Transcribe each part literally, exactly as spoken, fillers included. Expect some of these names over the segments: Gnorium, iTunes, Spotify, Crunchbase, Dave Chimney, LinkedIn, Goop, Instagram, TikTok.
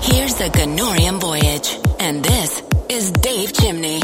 Here's the Gnorium Voyage, and this is Dave Chimney.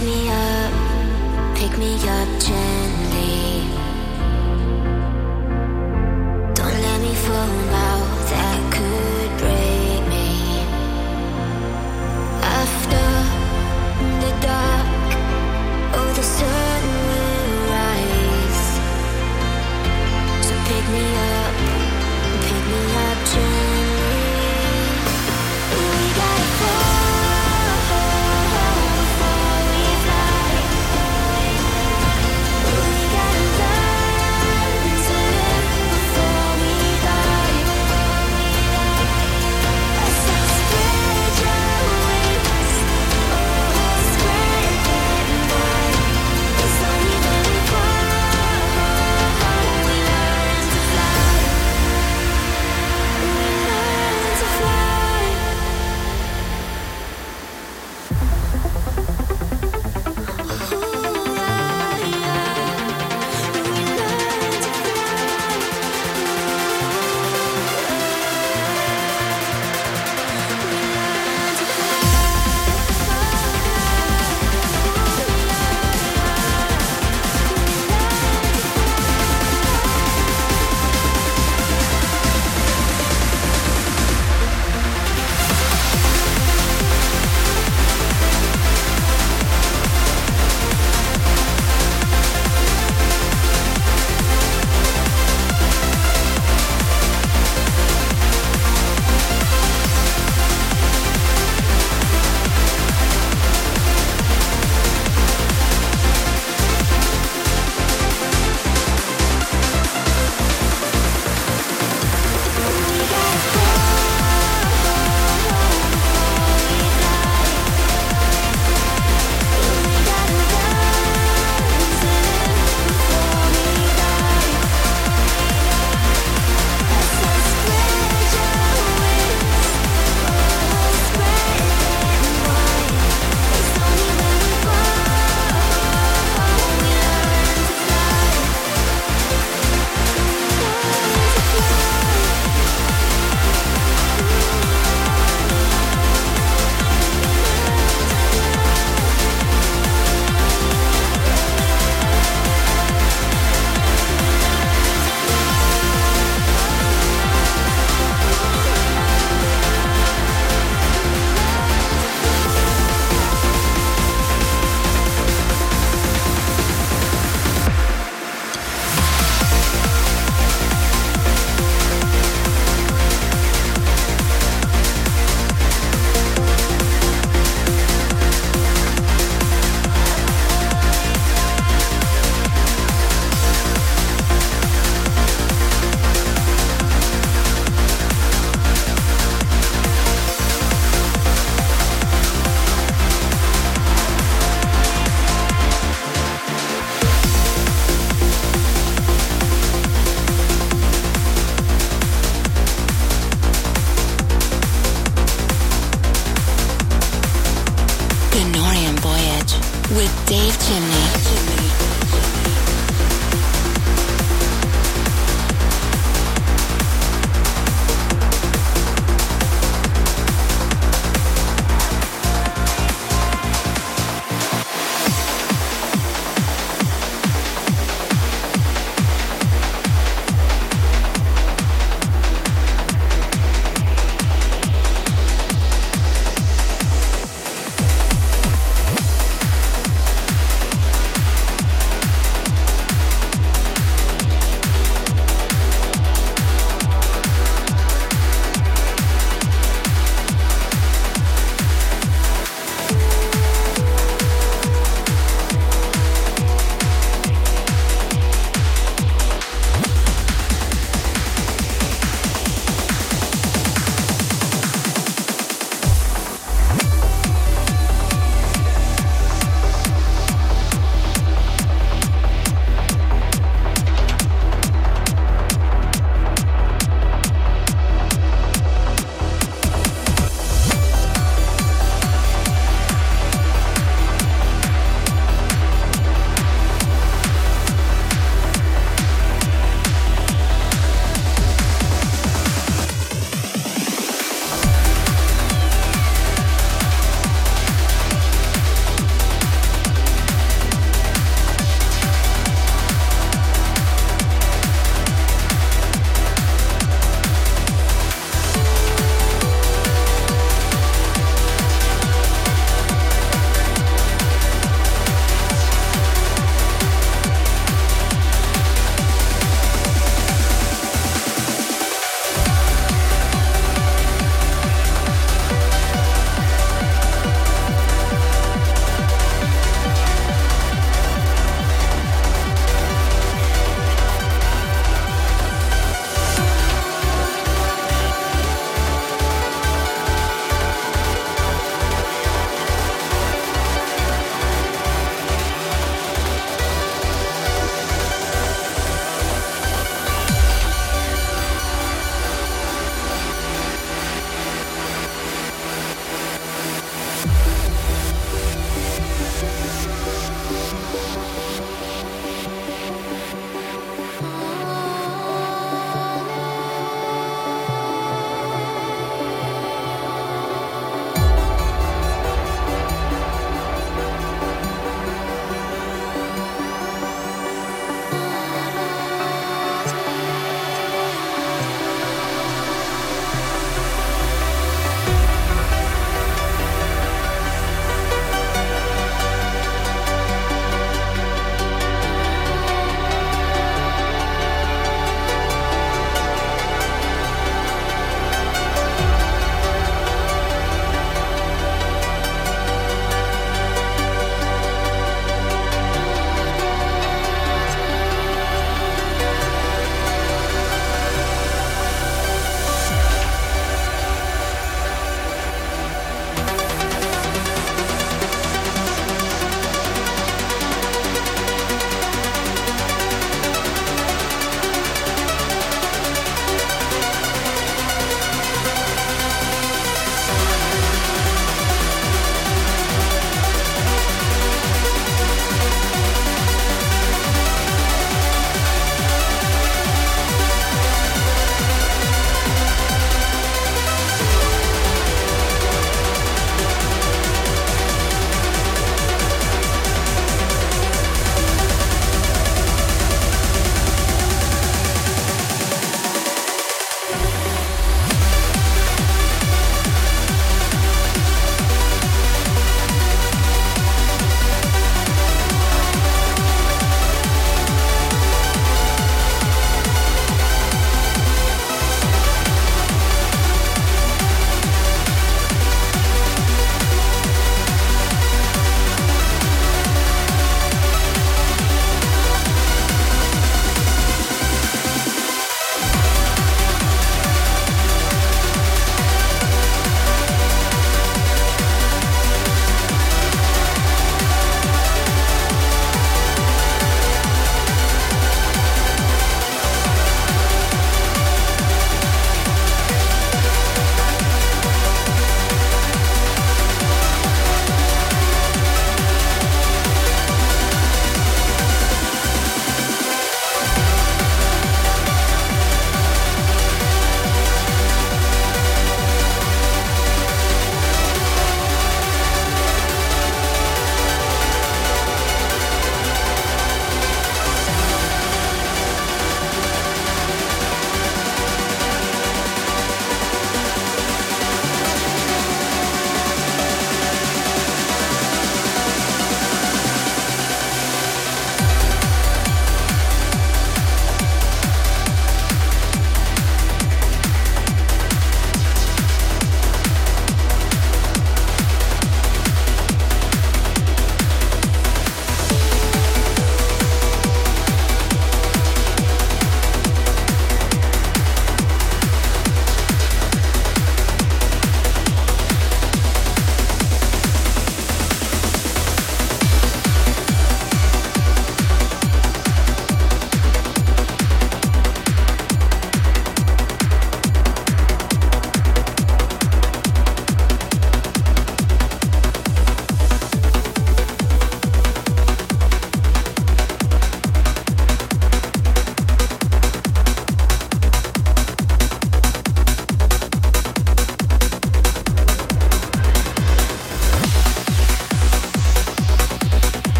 Pick me up, pick me up gently. Don't let me fall out, that could break me. After the dark, oh, the sun will rise. So pick me up, pick me up gently. We gotta fall. With Dave Chimney.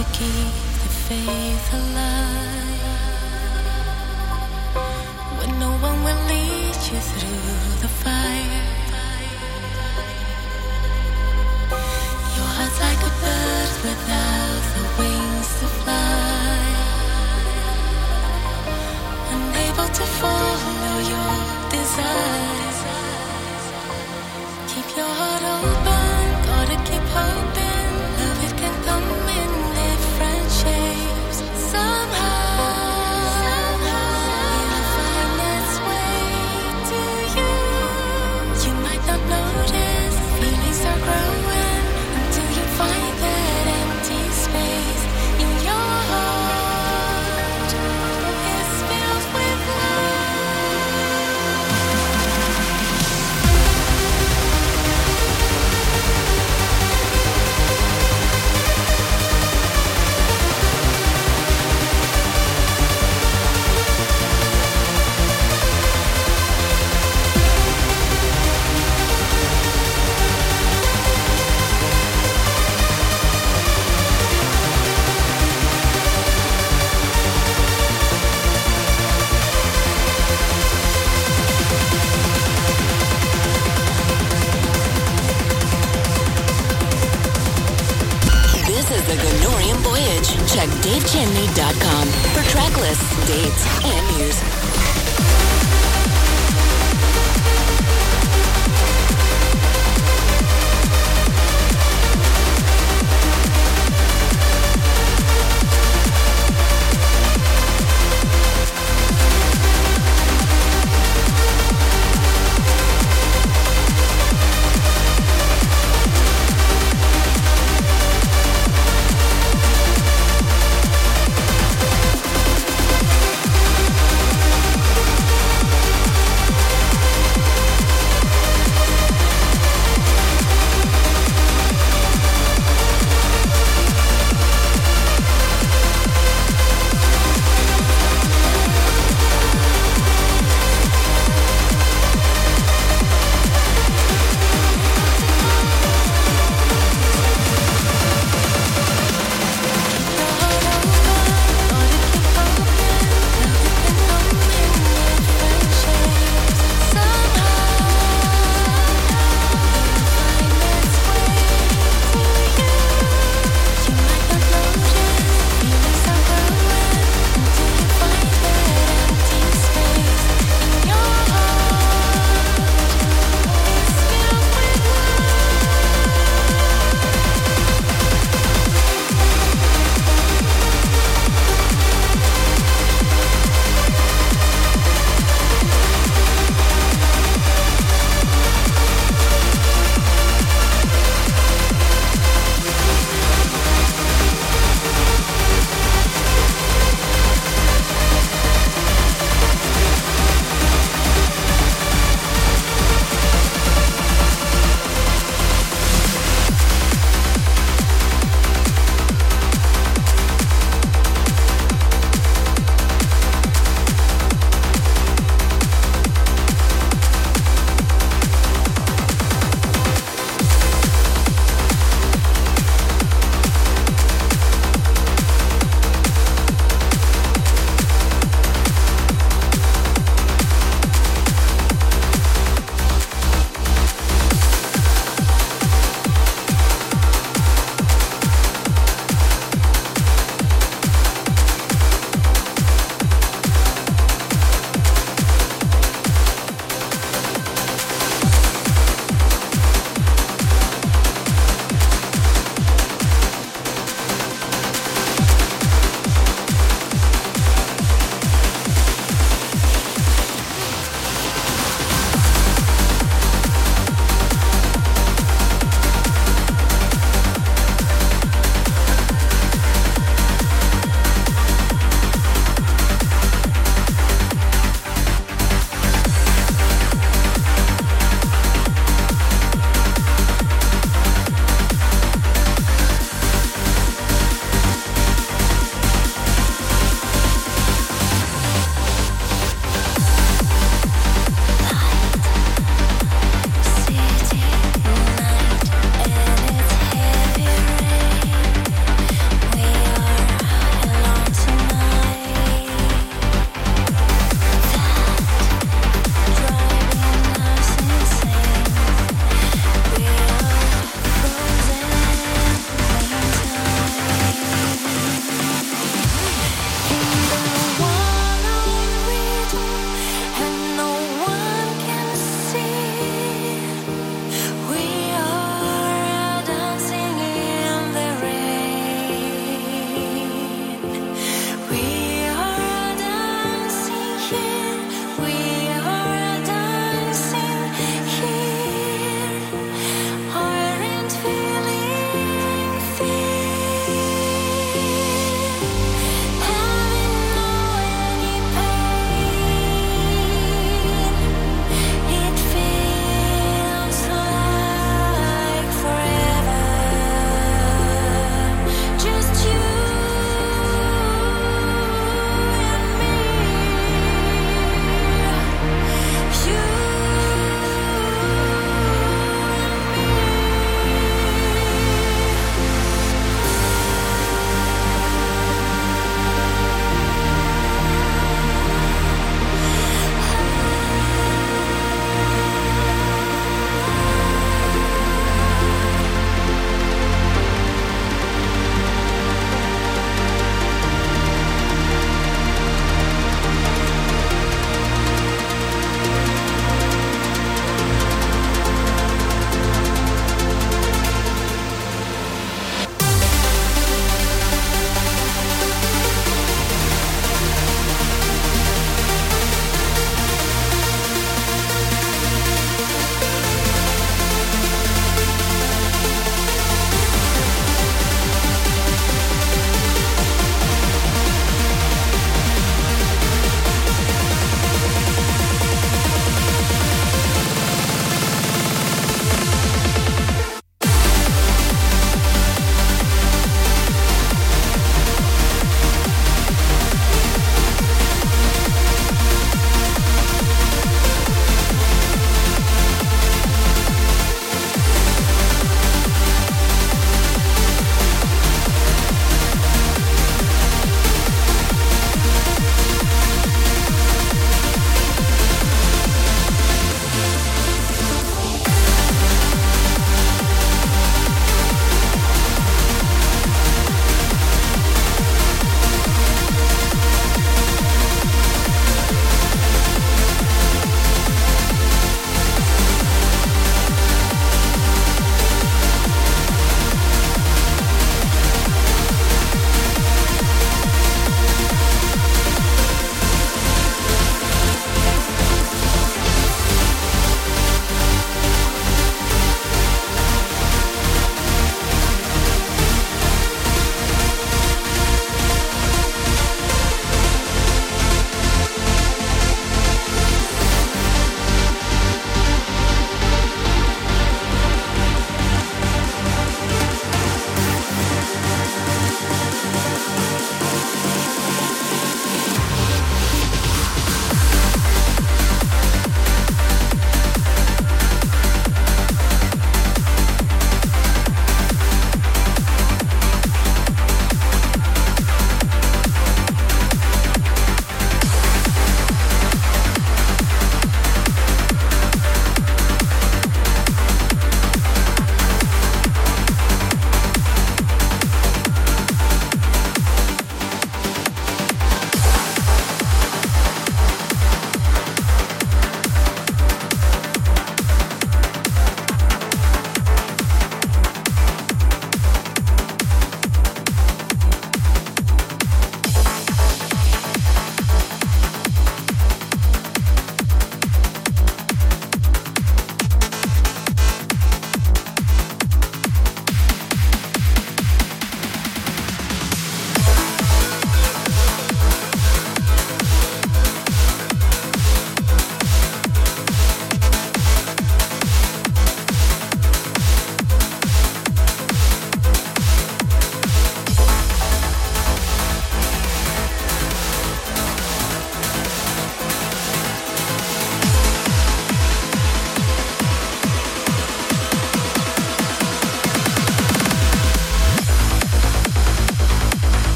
to keep the faith alive, when no one will lead you through the fire. Your heart's like a bird without the wings to fly, unable to follow your desires. Keep your heart open, gotta keep hoping. The Gnorium Voyage. Check Dave Chimney dot com for track lists, dates, and news.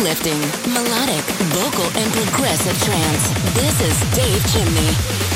uplifting, melodic, vocal, and progressive trance. This is Dave Chimney.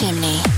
Chimney.